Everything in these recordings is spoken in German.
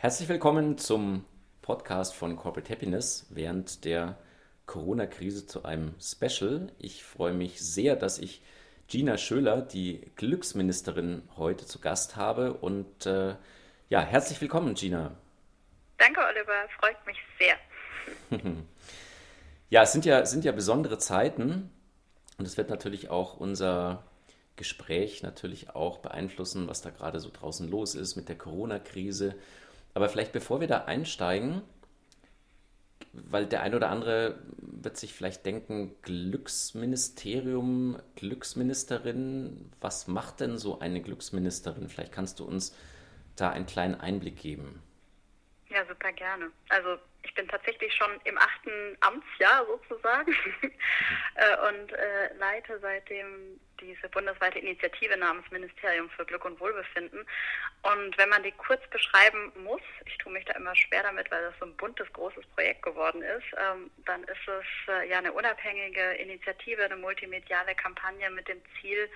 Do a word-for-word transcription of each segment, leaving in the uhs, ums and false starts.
Herzlich willkommen zum Podcast von Corporate Happiness während der Corona-Krise zu einem Special. Ich freue mich sehr, dass ich Gina Schöler, die Glücksministerin, heute zu Gast habe. Und äh, ja, herzlich willkommen, Gina. Danke, Oliver. Freut mich sehr. Ja, es sind ja, sind ja besondere Zeiten und es wird natürlich auch unser Gespräch natürlich auch beeinflussen, was da gerade so draußen los ist mit der Corona-Krise. Aber vielleicht bevor wir da einsteigen, weil der ein oder andere wird sich vielleicht denken, Glücksministerium, Glücksministerin, was macht denn so eine Glücksministerin? Vielleicht kannst du uns da einen kleinen Einblick geben. Ja, super gerne. Also ich bin tatsächlich schon im achten Amtsjahr sozusagen und äh, leite seitdem diese bundesweite Initiative namens Ministerium für Glück und Wohlbefinden. Und wenn man die kurz beschreiben muss, ich tue mich da immer schwer damit, weil das so ein buntes, großes Projekt geworden ist, ähm, dann ist es äh, ja eine unabhängige Initiative, eine multimediale Kampagne mit dem Ziel,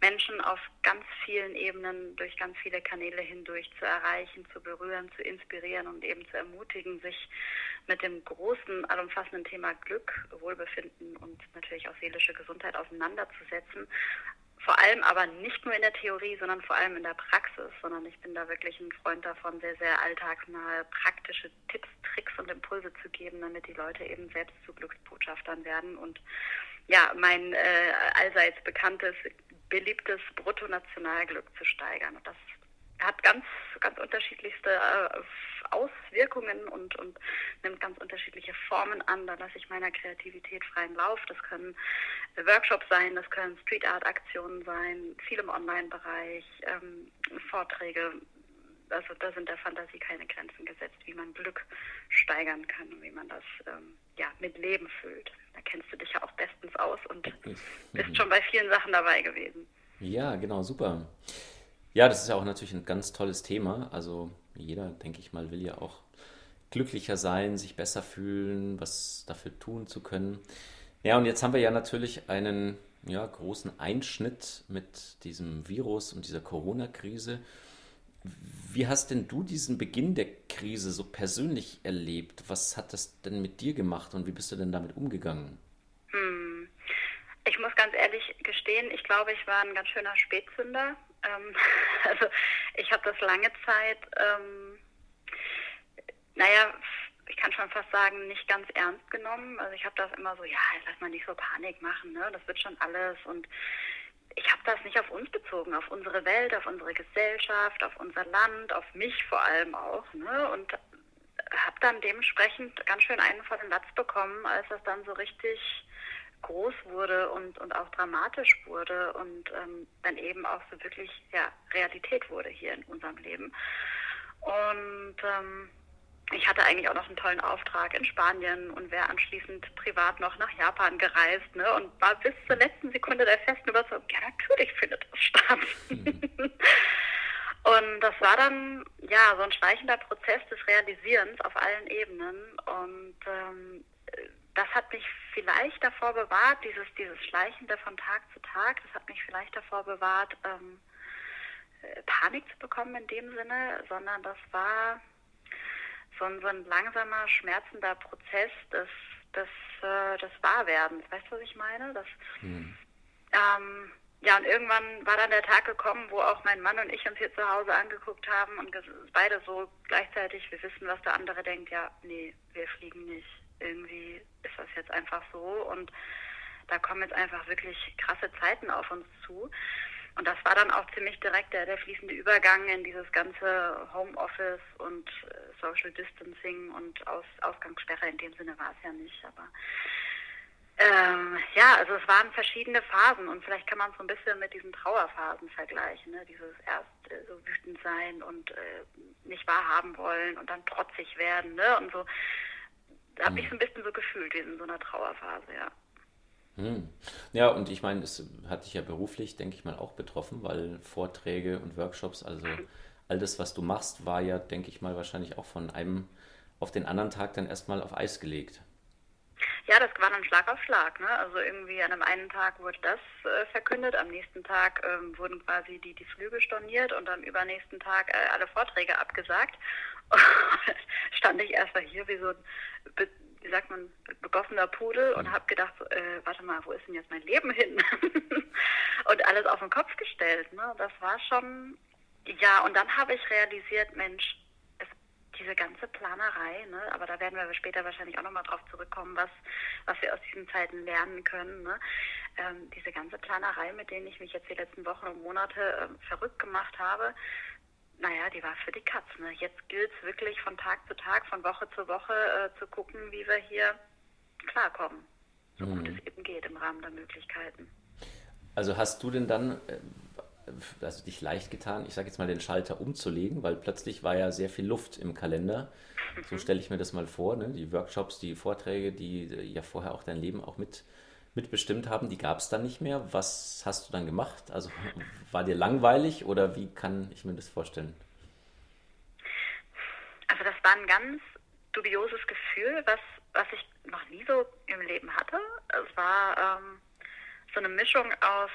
Menschen auf ganz vielen Ebenen durch ganz viele Kanäle hindurch zu erreichen, zu berühren, zu inspirieren und eben zu ermutigen, sich mit dem großen, allumfassenden Thema Glück, Wohlbefinden und natürlich auch seelische Gesundheit auseinanderzusetzen. Vor allem aber nicht nur in der Theorie, sondern vor allem in der Praxis, sondern ich bin da wirklich ein Freund davon, sehr, sehr alltagsnahe praktische Tipps, Tricks und Impulse zu geben, damit die Leute eben selbst zu Glücksbotschaftern werden. Und ja, mein äh, allseits bekanntes, beliebtes Bruttonationalglück zu steigern. Und das hat ganz, ganz unterschiedlichste äh, Auswirkungen und, und nimmt ganz unterschiedliche Formen an. Da lasse ich meiner Kreativität freien Lauf. Das können Workshops sein, das können Street-Art-Aktionen sein, viel im Online-Bereich, ähm, Vorträge. Also da sind der Fantasie keine Grenzen gesetzt, wie man Glück steigern kann und wie man das ähm, ja, mit Leben füllt. Da kennst du dich ja auch bestens aus und bist schon bei vielen Sachen dabei gewesen. Ja, genau, super. Ja, das ist ja auch natürlich ein ganz tolles Thema. Also jeder, denke ich mal, will ja auch glücklicher sein, sich besser fühlen, was dafür tun zu können. Ja, und jetzt haben wir ja natürlich einen ja, großen Einschnitt mit diesem Virus und dieser Corona-Krise. Wie hast denn du diesen Beginn der Krise so persönlich erlebt? Was hat das denn mit dir gemacht und wie bist du denn damit umgegangen? Hm. Ich muss ganz ehrlich gestehen, ich glaube, ich war ein ganz schöner Spätzünder. Ähm, also ich habe das lange Zeit, ähm, naja, ich kann schon fast sagen, nicht ganz ernst genommen. Also ich habe das immer so, ja, lass mal nicht so Panik machen, ne? Das wird schon alles. Und ich habe das nicht auf uns bezogen, auf unsere Welt, auf unsere Gesellschaft, auf unser Land, auf mich vor allem auch, ne? Und habe dann dementsprechend ganz schön einen vor den Latz bekommen, als das dann so richtig groß wurde und, und auch dramatisch wurde und ähm, dann eben auch so wirklich ja, Realität wurde hier in unserem Leben. Und ähm, ich hatte eigentlich auch noch einen tollen Auftrag in Spanien und wäre anschließend privat noch nach Japan gereist, ne, und war bis zur letzten Sekunde der festen Überzeugung, ja, natürlich findet das statt. Mhm. Und das war dann ja so ein schleichender Prozess des Realisierens auf allen Ebenen und ähm, das hat mich vielleicht davor bewahrt, dieses, dieses Schleichende von Tag zu Tag, das hat mich vielleicht davor bewahrt, ähm, Panik zu bekommen in dem Sinne, sondern das war so ein, so ein langsamer, schmerzender Prozess des, des, äh, des Wahrwerdens. Weißt du, was ich meine? Das, mhm. ähm, ja, und irgendwann war dann der Tag gekommen, wo auch mein Mann und ich uns hier zu Hause angeguckt haben und beide so gleichzeitig, wir wissen, was der andere denkt, ja, nee, wir fliegen nicht. Irgendwie ist das jetzt einfach so und da kommen jetzt einfach wirklich krasse Zeiten auf uns zu. Und das war dann auch ziemlich direkt der, der fließende Übergang in dieses ganze Homeoffice und Social Distancing und Aus, Ausgangssperre. In dem Sinne war es ja nicht, aber ähm, ja, also es waren verschiedene Phasen und vielleicht kann man es so ein bisschen mit diesen Trauerphasen vergleichen, ne? Dieses erst äh, so wütend sein und äh, nicht wahrhaben wollen und dann trotzig werden, ne? Und so. Habe mich so ein bisschen so gefühlt, wie in so einer Trauerphase, ja. Hm. Ja, und ich meine, das hat dich ja beruflich, denke ich mal, auch betroffen, weil Vorträge und Workshops, also all das, was du machst, war ja, denke ich mal, wahrscheinlich auch von einem auf den anderen Tag dann erstmal auf Eis gelegt. Ja, das war dann Schlag auf Schlag, ne? Also irgendwie an einem einen Tag wurde das äh, verkündet, am nächsten Tag ähm, wurden quasi die, die Flüge storniert und am übernächsten Tag äh, alle Vorträge abgesagt. Stand ich erst mal hier wie so ein, wie sagt man, begoffener Pudel und habe gedacht, äh, warte mal, wo ist denn jetzt mein Leben hin? Und alles auf den Kopf gestellt, ne? Das war schon, ja, und dann habe ich realisiert, Mensch, diese ganze Planerei, ne, aber da werden wir später wahrscheinlich auch nochmal drauf zurückkommen, was, was wir aus diesen Zeiten lernen können, ne? Ähm, diese ganze Planerei, mit denen ich mich jetzt die letzten Wochen und Monate äh, verrückt gemacht habe, naja, die war für die Katz, ne? Jetzt gilt es wirklich von Tag zu Tag, von Woche zu Woche äh, zu gucken, wie wir hier klarkommen, so mhm. gut es eben geht im Rahmen der Möglichkeiten. Also hast du denn dann... Äh also dich leicht getan, ich sage jetzt mal, den Schalter umzulegen, weil plötzlich war ja sehr viel Luft im Kalender. So stelle ich mir das mal vor, ne? Die Workshops, die Vorträge, die ja vorher auch dein Leben auch mit, mitbestimmt haben, die gab es dann nicht mehr. Was hast du dann gemacht? Also war dir langweilig oder wie kann ich mir das vorstellen? Also das war ein ganz dubioses Gefühl, was, was ich noch nie so im Leben hatte. Es war ähm, so eine Mischung aus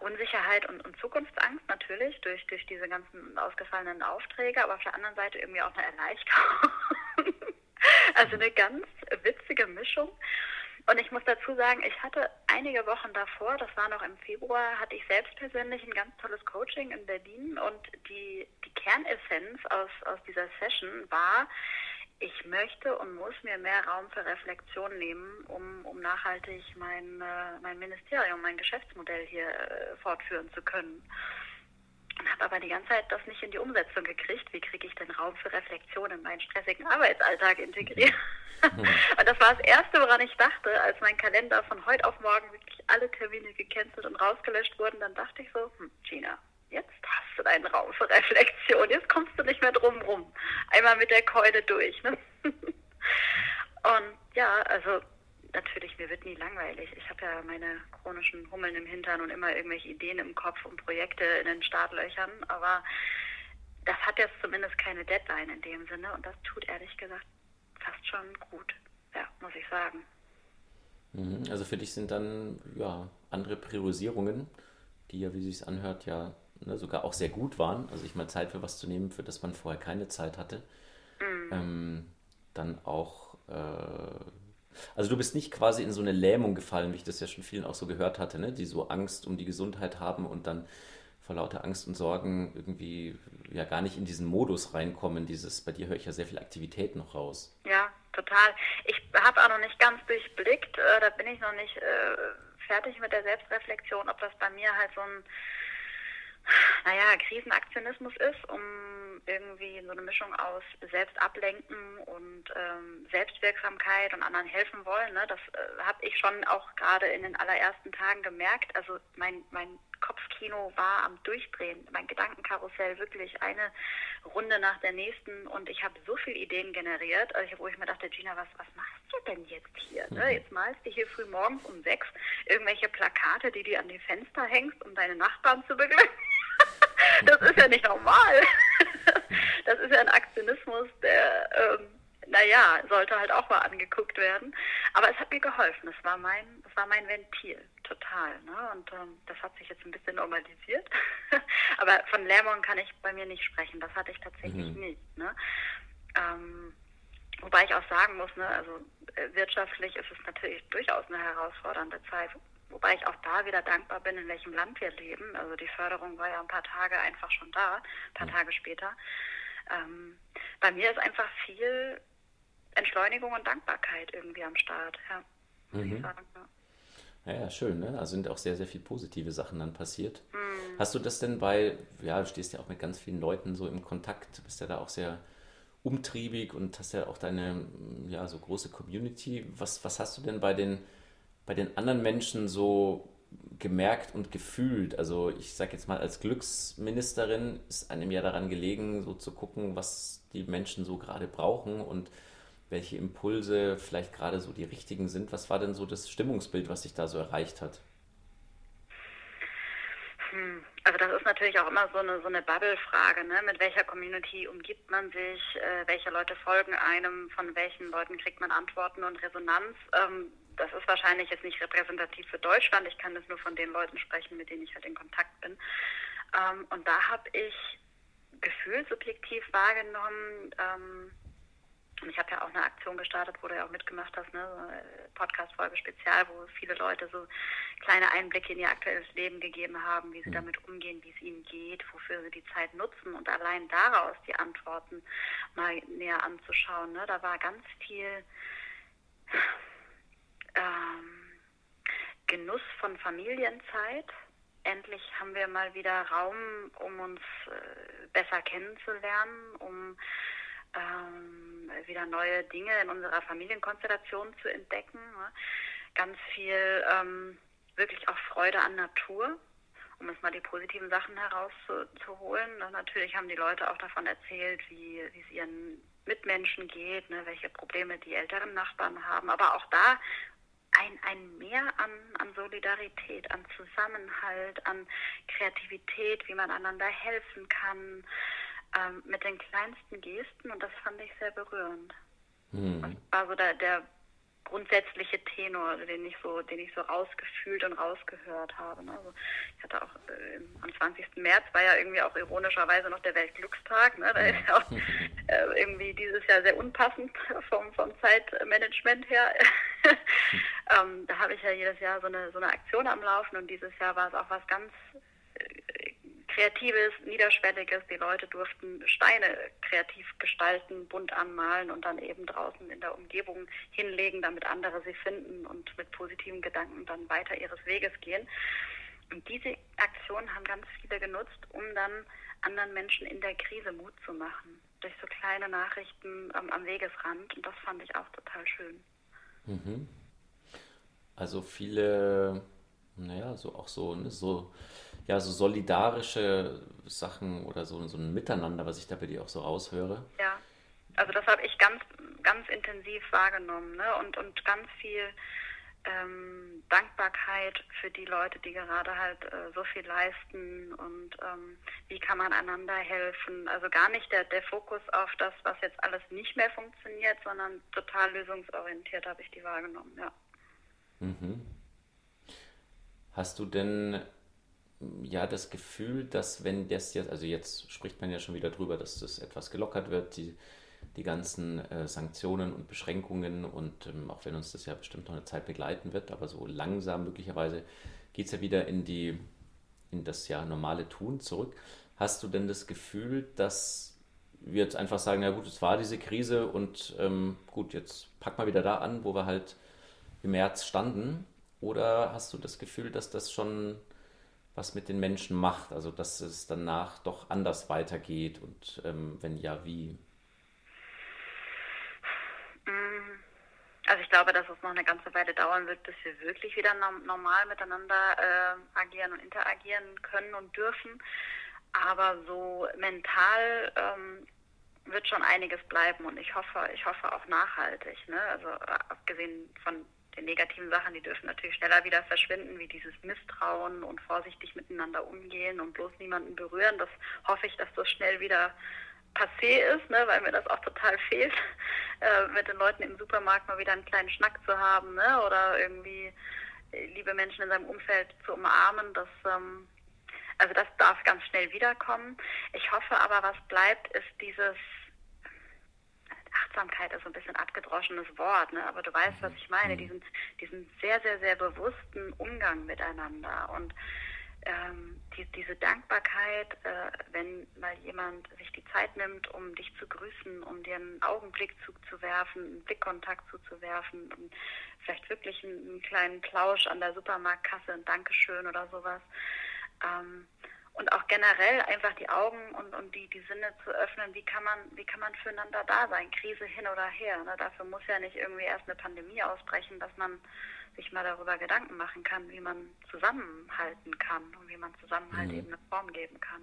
Unsicherheit und, und Zukunftsangst natürlich durch, durch diese ganzen ausgefallenen Aufträge, aber auf der anderen Seite irgendwie auch eine Erleichterung. Also eine ganz witzige Mischung. Und ich muss dazu sagen, ich hatte einige Wochen davor, das war noch im Februar, hatte ich selbst persönlich ein ganz tolles Coaching in Berlin und die, die Kernessenz aus, aus dieser Session war, ich möchte und muss mir mehr Raum für Reflexion nehmen, um, um nachhaltig mein, äh, mein Ministerium, mein Geschäftsmodell hier äh, fortführen zu können. Und habe aber die ganze Zeit das nicht in die Umsetzung gekriegt. Wie kriege ich denn Raum für Reflexion in meinen stressigen Arbeitsalltag integriert? Und das war das Erste, woran ich dachte, als mein Kalender von heute auf morgen wirklich alle Termine gecancelt und rausgelöscht wurden. Dann dachte ich so, hm, Gina, jetzt hast du deinen Raum für Reflexion, jetzt kommst du nicht mehr drum rum. Einmal mit der Keule durch, ne? Und ja, also natürlich, mir wird nie langweilig. Ich habe ja meine chronischen Hummeln im Hintern und immer irgendwelche Ideen im Kopf und Projekte in den Startlöchern, aber das hat jetzt zumindest keine Deadline in dem Sinne und das tut ehrlich gesagt fast schon gut, ja, muss ich sagen. Also für dich sind dann ja andere Priorisierungen, die ja, wie sie es anhört, ja ne, sogar auch sehr gut waren. Also ich mal Zeit für was zu nehmen, für das man vorher keine Zeit hatte. Mhm. Ähm, dann auch, äh, also du bist nicht quasi in so eine Lähmung gefallen, wie ich das ja schon vielen auch so gehört hatte, ne? Die so Angst um die Gesundheit haben und dann vor lauter Angst und Sorgen irgendwie ja gar nicht in diesen Modus reinkommen. Dieses, bei dir höre ich ja sehr viel Aktivität noch raus. Ja, total. Ich habe auch noch nicht ganz durchblickt, äh, da bin ich noch nicht... Äh fertig mit der Selbstreflexion, ob das bei mir halt so ein, naja, Krisenaktionismus ist, um irgendwie so eine Mischung aus Selbstablenken und ähm, Selbstwirksamkeit und anderen helfen wollen, ne? Das äh, habe ich schon auch gerade in den allerersten Tagen gemerkt. Also mein, mein Kopfkino war am Durchdrehen, mein Gedankenkarussell wirklich eine Runde nach der nächsten und ich habe so viele Ideen generiert, also wo ich mir dachte, Gina, was, was machst du denn jetzt hier? Ne? Jetzt malst du hier früh morgens um sechs irgendwelche Plakate, die du an die Fenster hängst, um deine Nachbarn zu beglücken. Das ist ja nicht normal. Das ist ja ein Aktionismus, der, ähm, naja, sollte halt auch mal angeguckt werden. Aber es hat mir geholfen. Es war mein, es war mein Ventil, total. Ne? Und ähm, das hat sich jetzt ein bisschen normalisiert. Aber von Lähmung kann ich bei mir nicht sprechen. Das hatte ich tatsächlich mhm. nicht. Ne? Ähm, wobei ich auch sagen muss, ne, also äh, wirtschaftlich ist es natürlich durchaus eine herausfordernde Zeit. Wobei ich auch da wieder dankbar bin, in welchem Land wir leben. Also die Förderung war ja ein paar Tage einfach schon da, ein paar Tage später. Ähm, bei mir ist einfach viel Entschleunigung und Dankbarkeit irgendwie am Start. Ja, muss mhm. ich sagen. Ja, ja, schön, ne? Also sind auch sehr, sehr viele positive Sachen dann passiert. Mhm. Hast du das denn bei, ja, du stehst ja auch mit ganz vielen Leuten so im Kontakt, bist ja da auch sehr umtriebig und hast ja auch deine, ja, so große Community. Was, was hast du denn bei den bei den anderen Menschen so gemerkt und gefühlt? Also ich sage jetzt mal, als Glücksministerin ist einem ja daran gelegen, so zu gucken, was die Menschen so gerade brauchen und welche Impulse vielleicht gerade so die richtigen sind. Was war denn so das Stimmungsbild, was sich da so erreicht hat? Also das ist natürlich auch immer so eine, so eine Bubble-Frage, ne? Mit welcher Community umgibt man sich, äh, welche Leute folgen einem, von welchen Leuten kriegt man Antworten und Resonanz. Ähm, das ist wahrscheinlich jetzt nicht repräsentativ für Deutschland, ich kann das nur von den Leuten sprechen, mit denen ich halt in Kontakt bin. Ähm, und da habe ich gefühlssubjektiv wahrgenommen, ähm, und ich habe ja auch eine Aktion gestartet, wo du ja auch mitgemacht hast, ne, so Podcast-Folge Spezial, wo viele Leute so kleine Einblicke in ihr aktuelles Leben gegeben haben, wie sie damit umgehen, wie es ihnen geht, wofür sie die Zeit nutzen und allein daraus die Antworten mal näher anzuschauen, ne, da war ganz viel ähm, Genuss von Familienzeit. Endlich haben wir mal wieder Raum, um uns äh, besser kennenzulernen, um Ähm, wieder neue Dinge in unserer Familienkonstellation zu entdecken. Ne? Ganz viel ähm, wirklich auch Freude an Natur, um jetzt mal die positiven Sachen herauszuholen. Und natürlich haben die Leute auch davon erzählt, wie es ihren Mitmenschen geht, ne? Welche Probleme die älteren Nachbarn haben. Aber auch da ein, ein Mehr an, an Solidarität, an Zusammenhalt, an Kreativität, wie man einander helfen kann. Mit den kleinsten Gesten, und das fand ich sehr berührend. Hm. Das war so der, der grundsätzliche Tenor, den ich so, den ich so rausgefühlt und rausgehört habe. Ne? Also ich hatte auch äh, am zwanzigsten März war ja irgendwie auch ironischerweise noch der Weltglückstag. Ne? Da ist ja auch äh, irgendwie dieses Jahr sehr unpassend vom, vom Zeitmanagement her. ähm, da habe ich ja jedes Jahr so eine, so eine Aktion am Laufen, und dieses Jahr war es auch was ganz äh, Kreatives, Niederschwelliges. Die Leute durften Steine kreativ gestalten, bunt anmalen und dann eben draußen in der Umgebung hinlegen, damit andere sie finden und mit positiven Gedanken dann weiter ihres Weges gehen. Und diese Aktionen haben ganz viele genutzt, um dann anderen Menschen in der Krise Mut zu machen. Durch so kleine Nachrichten am, am Wegesrand. Und das fand ich auch total schön. Mhm. Also viele, naja, so auch so, ne, so... ja, so solidarische Sachen oder so, so ein Miteinander, was ich da bei dir auch so raushöre. Ja, also das habe ich ganz, ganz intensiv wahrgenommen, ne? Und, und ganz viel ähm, Dankbarkeit für die Leute, die gerade halt äh, so viel leisten, und ähm, wie kann man einander helfen. Also gar nicht der, der Fokus auf das, was jetzt alles nicht mehr funktioniert, sondern total lösungsorientiert habe ich die wahrgenommen, ja. Mhm. Hast du denn... ja, das Gefühl, dass wenn das jetzt, also jetzt spricht man ja schon wieder drüber, dass das etwas gelockert wird, die, die ganzen äh, Sanktionen und Beschränkungen, und ähm, auch wenn uns das ja bestimmt noch eine Zeit begleiten wird, aber so langsam möglicherweise geht es ja wieder in die, in das ja normale Tun zurück. Hast du denn das Gefühl, dass wir jetzt einfach sagen, na gut, es war diese Krise und ähm, gut, jetzt pack mal wieder da an, wo wir halt im März standen, oder hast du das Gefühl, dass das schon was mit den Menschen macht, also dass es danach doch anders weitergeht, und ähm, wenn ja, wie? Also ich glaube, dass es noch eine ganze Weile dauern wird, bis wir wirklich wieder normal miteinander äh, agieren und interagieren können und dürfen, aber so mental ähm, wird schon einiges bleiben, und ich hoffe, ich hoffe auch nachhaltig, ne? Also abgesehen von die negativen Sachen, die dürfen natürlich schneller wieder verschwinden, wie dieses Misstrauen und vorsichtig miteinander umgehen und bloß niemanden berühren. Das hoffe ich, dass das schnell wieder passé ist, ne, weil mir das auch total fehlt, äh, mit den Leuten im Supermarkt mal wieder einen kleinen Schnack zu haben, ne, oder irgendwie liebe Menschen in seinem Umfeld zu umarmen. Das, ähm, also das darf ganz schnell wiederkommen. Ich hoffe aber, was bleibt, ist dieses... Achtsamkeit ist so ein bisschen abgedroschenes Wort, ne? Aber du weißt, was ich meine, diesen, diesen sehr, sehr, sehr bewussten Umgang miteinander, und ähm, die, diese Dankbarkeit, äh, wenn mal jemand sich die Zeit nimmt, um dich zu grüßen, um dir einen Augenblick zuzuwerfen, einen Blickkontakt zuzuwerfen, um vielleicht wirklich einen, einen kleinen Plausch an der Supermarktkasse, ein Dankeschön oder sowas. Ähm, Und auch generell einfach die Augen und, und die, die Sinne zu öffnen, wie kann man, wie kann man füreinander da sein, Krise hin oder her. Ne? Dafür muss ja nicht irgendwie erst eine Pandemie ausbrechen, dass man sich mal darüber Gedanken machen kann, wie man zusammenhalten kann und wie man Zusammenhalt mhm. eben eine Form geben kann.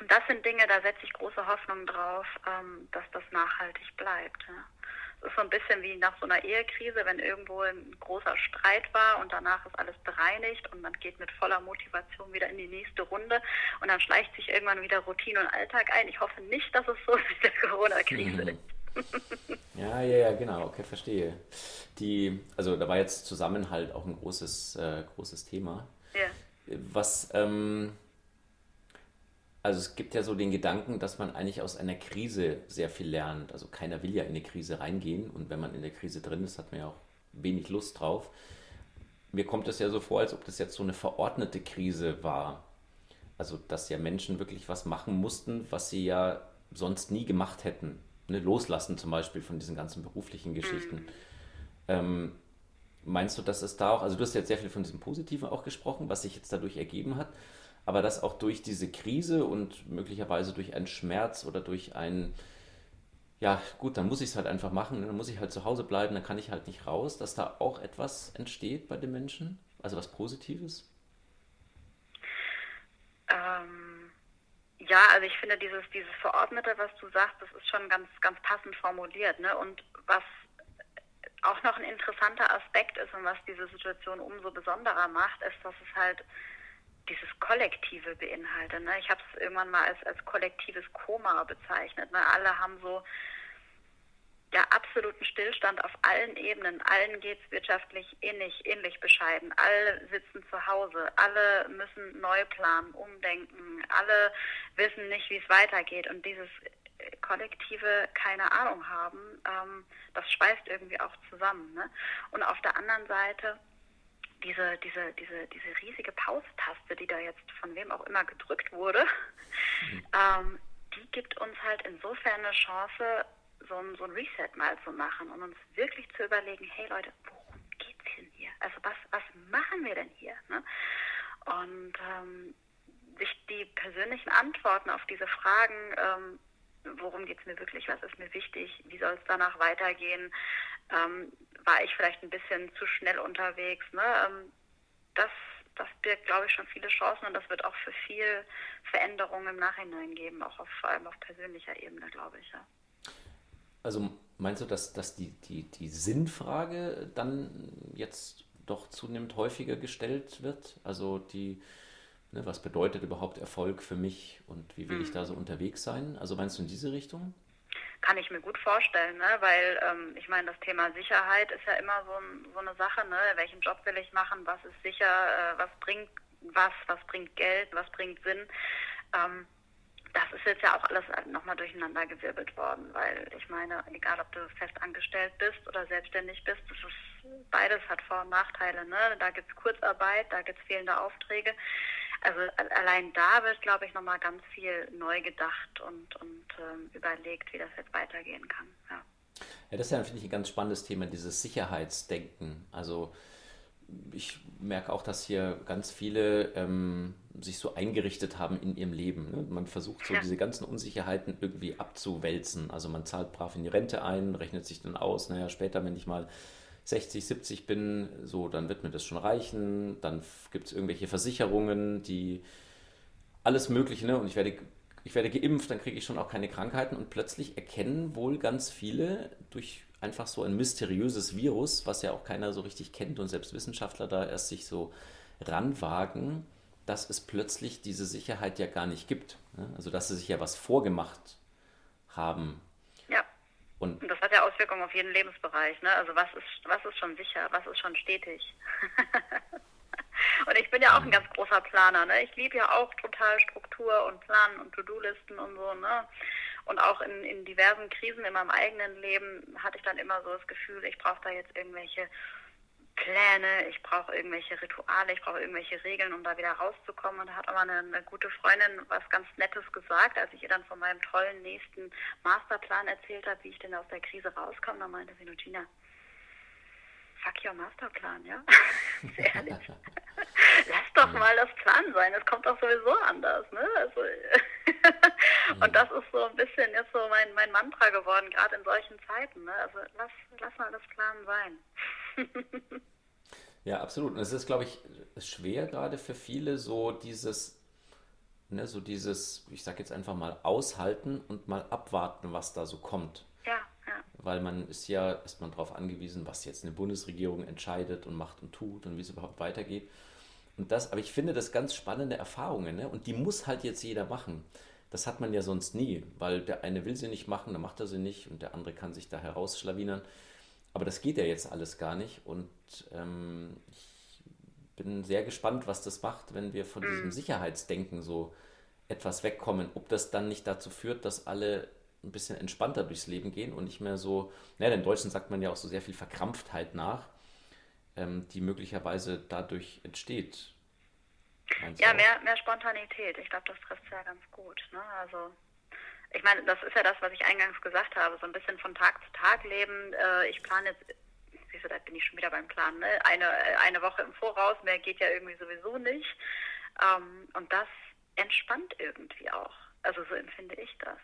Und das sind Dinge, da setze ich große Hoffnung drauf, ähm, dass das nachhaltig bleibt. Ne? Es ist so ein bisschen wie nach so einer Ehekrise, wenn irgendwo ein großer Streit war und danach ist alles bereinigt und man geht mit voller Motivation wieder in die nächste Runde und dann schleicht sich irgendwann wieder Routine und Alltag ein. Ich hoffe nicht, dass es so mit der Corona-Krise mhm. ist. Ja, ja, ja, genau, okay, verstehe. Die, also da war jetzt Zusammenhalt auch ein großes, äh, großes Thema. Ja. Was, ähm, also es gibt ja so den Gedanken, dass man eigentlich aus einer Krise sehr viel lernt. Also keiner will ja in eine Krise reingehen und wenn man in der Krise drin ist, hat man ja auch wenig Lust drauf. Mir kommt es ja so vor, als ob das jetzt so eine verordnete Krise war. Also dass ja Menschen wirklich was machen mussten, was sie ja sonst nie gemacht hätten. Ne, loslassen zum Beispiel von diesen ganzen beruflichen Geschichten. Mhm. Ähm, meinst du, dass es da auch, also du hast jetzt sehr viel von diesem Positiven auch gesprochen, was sich jetzt dadurch ergeben hat, aber dass auch durch diese Krise und möglicherweise durch einen Schmerz oder durch einen, ja gut, dann muss ich es halt einfach machen, dann muss ich halt zu Hause bleiben, dann kann ich halt nicht raus, dass da auch etwas entsteht bei den Menschen, also was Positives? Ähm. Ja, also ich finde dieses dieses Verordnete, was du sagst, das ist schon ganz ganz passend formuliert, ne? Und was auch noch ein interessanter Aspekt ist und was diese Situation umso besonderer macht, ist, dass es halt dieses Kollektive beinhaltet, ne? Ich habe es irgendwann mal als als kollektives Koma bezeichnet, ne? Alle haben so ja absoluten Stillstand auf allen Ebenen. Allen geht es wirtschaftlich ähnlich, ähnlich bescheiden. Alle sitzen zu Hause. Alle müssen neu planen, umdenken. Alle wissen nicht, wie es weitergeht. Und dieses kollektive keine Ahnung haben, ähm, das schweißt irgendwie auch zusammen, ne? Und auf der anderen Seite diese, diese, diese, diese riesige Pause-Taste, die da jetzt von wem auch immer gedrückt wurde, mhm. ähm, die gibt uns halt insofern eine Chance, so ein, so ein Reset mal zu machen und uns wirklich zu überlegen, hey Leute, worum geht's denn hier? Also was, was machen wir denn hier? Ne? Und ähm, sich die persönlichen Antworten auf diese Fragen, ähm, worum geht's mir wirklich, was ist mir wichtig, wie soll es danach weitergehen, ähm, war ich vielleicht ein bisschen zu schnell unterwegs, ne? Ähm, das, das birgt, glaube ich, schon viele Chancen und das wird auch für viel Veränderungen im Nachhinein geben, auch auf, vor allem auf persönlicher Ebene, glaube ich, ja. Also meinst du, dass, dass die, die, die Sinnfrage dann jetzt doch zunehmend häufiger gestellt wird? Also die, ne, was bedeutet überhaupt Erfolg für mich und wie will ich da so unterwegs sein? Also meinst du in diese Richtung? Kann ich mir gut vorstellen, ne? Weil ähm, ich meine, das Thema Sicherheit ist ja immer so, ein, so eine Sache, ne? Welchen Job will ich machen, was ist sicher, äh, was bringt was, was bringt Geld, was bringt Sinn? Ähm, Das ist jetzt ja auch alles nochmal durcheinander gewirbelt worden, weil ich meine, egal ob du fest angestellt bist oder selbstständig bist, das ist, beides hat Vor- und Nachteile, ne? Da gibt's Kurzarbeit, da gibt's fehlende Aufträge. Also allein da wird, glaube ich, nochmal ganz viel neu gedacht und, und ähm, überlegt, wie das jetzt weitergehen kann. Ja, ja das ist ja, finde ich, ein ganz spannendes Thema, dieses Sicherheitsdenken. Also ich merke auch, dass hier ganz viele ähm, sich so eingerichtet haben in ihrem Leben, ne? Man versucht so diese ganzen Unsicherheiten irgendwie abzuwälzen. Also man zahlt brav in die Rente ein, rechnet sich dann aus, naja, später, wenn ich mal sechzig, siebzig bin, so, dann wird mir das schon reichen. Dann gibt es irgendwelche Versicherungen, die alles Mögliche, ne? Und ich werde, ich werde geimpft, dann kriege ich schon auch keine Krankheiten. Und plötzlich erkennen wohl ganz viele durch einfach so ein mysteriöses Virus, was ja auch keiner so richtig kennt und selbst Wissenschaftler da erst sich so ranwagen, dass es plötzlich diese Sicherheit ja gar nicht gibt. Also dass sie sich ja was vorgemacht haben. Ja, und, und das hat ja Auswirkungen auf jeden Lebensbereich, ne? Also was ist, was ist schon sicher, was ist schon stetig? Und ich bin ja auch ein ganz großer Planer, ne? Ich liebe ja auch total Struktur und Planen und To-Do-Listen und so, ne? Und auch in, in diversen Krisen in meinem eigenen Leben hatte ich dann immer so das Gefühl, ich brauche da jetzt irgendwelche Pläne, ich brauche irgendwelche Rituale, ich brauche irgendwelche Regeln, um da wieder rauszukommen. Und da hat auch mal eine, eine gute Freundin was ganz Nettes gesagt, als ich ihr dann von meinem tollen nächsten Masterplan erzählt habe, wie ich denn aus der Krise rauskomme. Da meinte sie, nur Gina, fuck your Masterplan, ja? Sehr ehrlich. Lass doch mal das Plan sein, das kommt doch sowieso anders, ne? Also und das ist so ein bisschen jetzt so mein, mein Mantra geworden, gerade in solchen Zeiten, ne? Also lass, lass mal das Plan sein. Ja, absolut. Und es ist, glaube ich, schwer gerade für viele so dieses, ne, so dieses, ich sag jetzt einfach mal aushalten und mal abwarten, was da so kommt. Ja, ja. weil man ist ja erstmal darauf angewiesen, was jetzt eine Bundesregierung entscheidet und macht und tut und wie es überhaupt weitergeht. Und das, aber ich finde das ganz spannende Erfahrungen, ne? Und die muss halt jetzt jeder machen. Das hat man ja sonst nie, weil der eine will sie nicht machen, dann macht er sie nicht und der andere kann sich da herausschlawinern. Aber das geht ja jetzt alles gar nicht und ähm, ich bin sehr gespannt, was das macht, wenn wir von diesem Sicherheitsdenken so etwas wegkommen, ob das dann nicht dazu führt, dass alle ein bisschen entspannter durchs Leben gehen und nicht mehr so, naja, im Deutschen sagt man ja auch so sehr viel Verkrampftheit nach, ähm, die möglicherweise dadurch entsteht. Ja, mehr, mehr Spontanität. Ich glaube, das trifft es ja ganz gut. Ne? Also, ich meine, das ist ja das, was ich eingangs gesagt habe, so ein bisschen von Tag zu Tag leben. Äh, ich plane jetzt, siehst du, da bin ich schon wieder beim Planen, ne? eine, eine Woche im Voraus, mehr geht ja irgendwie sowieso nicht. Ähm, und das entspannt irgendwie auch. Also so empfinde ich das.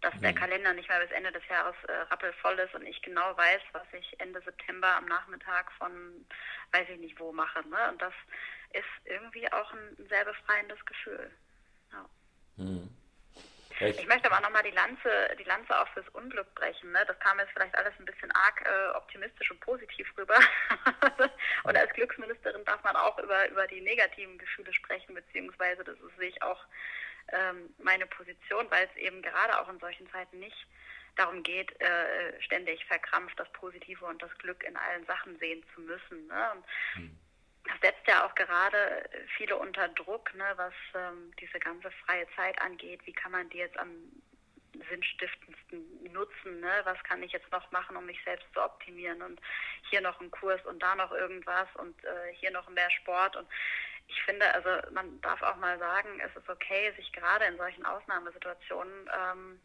Dass mhm. der Kalender nicht mehr bis Ende des Jahres äh, rappelvoll ist und ich genau weiß, was ich Ende September am Nachmittag von weiß ich nicht wo mache. Ne? Und das ist irgendwie auch ein sehr befreiendes Gefühl. Ja. Mhm. Ich möchte aber auch nochmal die Lanze, die Lanze auch fürs Unglück brechen. Ne? Das kam jetzt vielleicht alles ein bisschen arg äh, optimistisch und positiv rüber. Und als Glücksministerin darf man auch über, über die negativen Gefühle sprechen, beziehungsweise das ist, sehe ich auch meine Position, weil es eben gerade auch in solchen Zeiten nicht darum geht, äh, ständig verkrampft das Positive und das Glück in allen Sachen sehen zu müssen. Ne? Und mhm. das setzt ja auch gerade viele unter Druck, ne, was ähm, diese ganze freie Zeit angeht. Wie kann man die jetzt am sinnstiftendsten nutzen? Ne? Was kann ich jetzt noch machen, um mich selbst zu optimieren? Und hier noch einen Kurs und da noch irgendwas und äh, hier noch mehr Sport. Und ich finde, also man darf auch mal sagen, es ist okay, sich gerade in solchen Ausnahmesituationen ähm,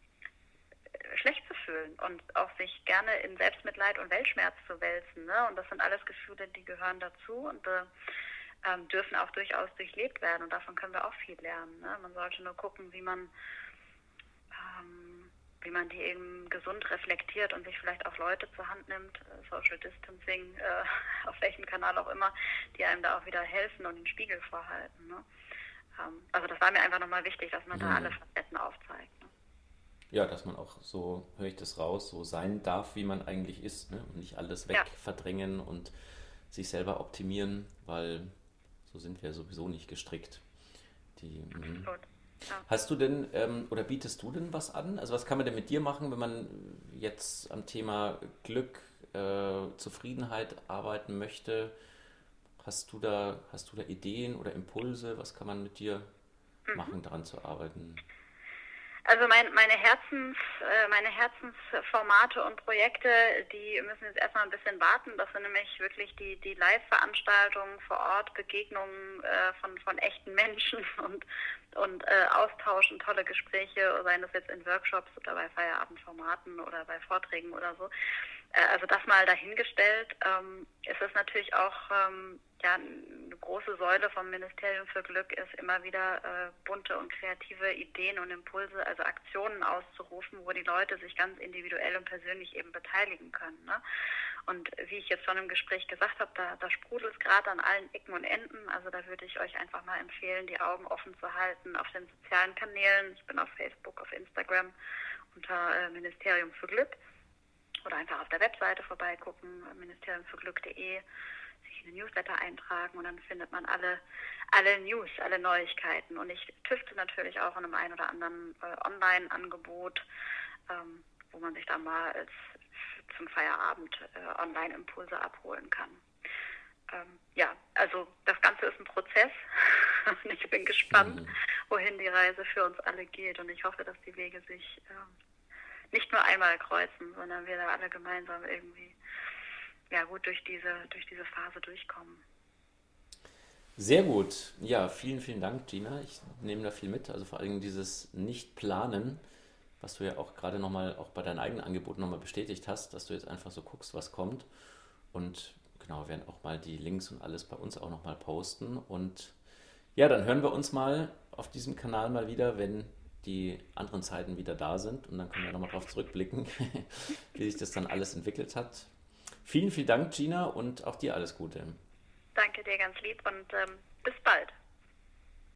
schlecht zu fühlen und auch sich gerne in Selbstmitleid und Weltschmerz zu wälzen. Ne? Und das sind alles Gefühle, die gehören dazu und äh, ähm, dürfen auch durchaus durchlebt werden. Und davon können wir auch viel lernen. Ne? Man sollte nur gucken, wie man, ähm, wie man die eben gesund reflektiert und sich vielleicht auch Leute zur Hand nimmt, äh, Social Distancing, äh, auf welchem Kanal auch immer, die einem da auch wieder helfen und den Spiegel vorhalten. Ne? Ähm, also das war mir einfach nochmal wichtig, dass man ja. da alle Facetten aufzeigt. Ne? Ja, dass man auch so, höre ich das raus, so sein darf, wie man eigentlich ist, ne? Und nicht alles wegverdrängen ja. und sich selber optimieren, weil so sind wir sowieso nicht gestrickt. Die, Absolut. Ja. Hast du denn ähm, oder bietest du denn was an? Also was kann man denn mit dir machen, wenn man jetzt am Thema Glück, äh, Zufriedenheit arbeiten möchte? Hast du da, hast du da Ideen oder Impulse? Was kann man mit dir mhm. machen, daran zu arbeiten? Also mein, meine Herzens, meine Herzensformate und Projekte, die müssen jetzt erstmal ein bisschen warten. Das sind nämlich wirklich die, die Live-Veranstaltungen vor Ort, Begegnungen von, von echten Menschen und, und äh, Austausch und tolle Gespräche, seien das jetzt in Workshops oder bei Feierabendformaten oder bei Vorträgen oder so. Also das mal dahingestellt, ähm, ist es natürlich auch ähm, ja, eine große Säule vom Ministerium für Glück, ist immer wieder äh, bunte und kreative Ideen und Impulse, also Aktionen auszurufen, wo die Leute sich ganz individuell und persönlich eben beteiligen können. Ne? Und wie ich jetzt schon im Gespräch gesagt habe, da, da sprudelt es gerade an allen Ecken und Enden. Also da würde ich euch einfach mal empfehlen, die Augen offen zu halten auf den sozialen Kanälen. Ich bin auf Facebook, auf Instagram unter äh, Ministerium für Glück. Oder einfach auf der Webseite vorbeigucken, ministerium für glück punkt de, sich in den Newsletter eintragen und dann findet man alle, alle News, alle Neuigkeiten. Und ich tüfte natürlich auch an einem ein oder anderen äh, Online-Angebot, ähm, wo man sich dann mal als, zum Feierabend äh, Online-Impulse abholen kann. Ähm, ja, also das Ganze ist ein Prozess und ich bin gespannt, mhm. wohin die Reise für uns alle geht. Und ich hoffe, dass die Wege sich äh, nicht nur einmal kreuzen, sondern wir da alle gemeinsam irgendwie ja, gut durch diese, durch diese Phase durchkommen. Sehr gut. Ja, vielen, vielen Dank, Gina. Ich nehme da viel mit. Also vor allem dieses Nicht-Planen, was du ja auch gerade nochmal, auch bei deinen eigenen Angeboten nochmal bestätigt hast, dass du jetzt einfach so guckst, was kommt. Und genau, wir werden auch mal die Links und alles bei uns auch nochmal posten. Und ja, dann hören wir uns mal auf diesem Kanal mal wieder, wenn die anderen Zeiten wieder da sind und dann können wir nochmal drauf zurückblicken, wie sich das dann alles entwickelt hat. Vielen, vielen Dank, Gina, und auch dir alles Gute. Danke dir ganz lieb und ähm, bis bald.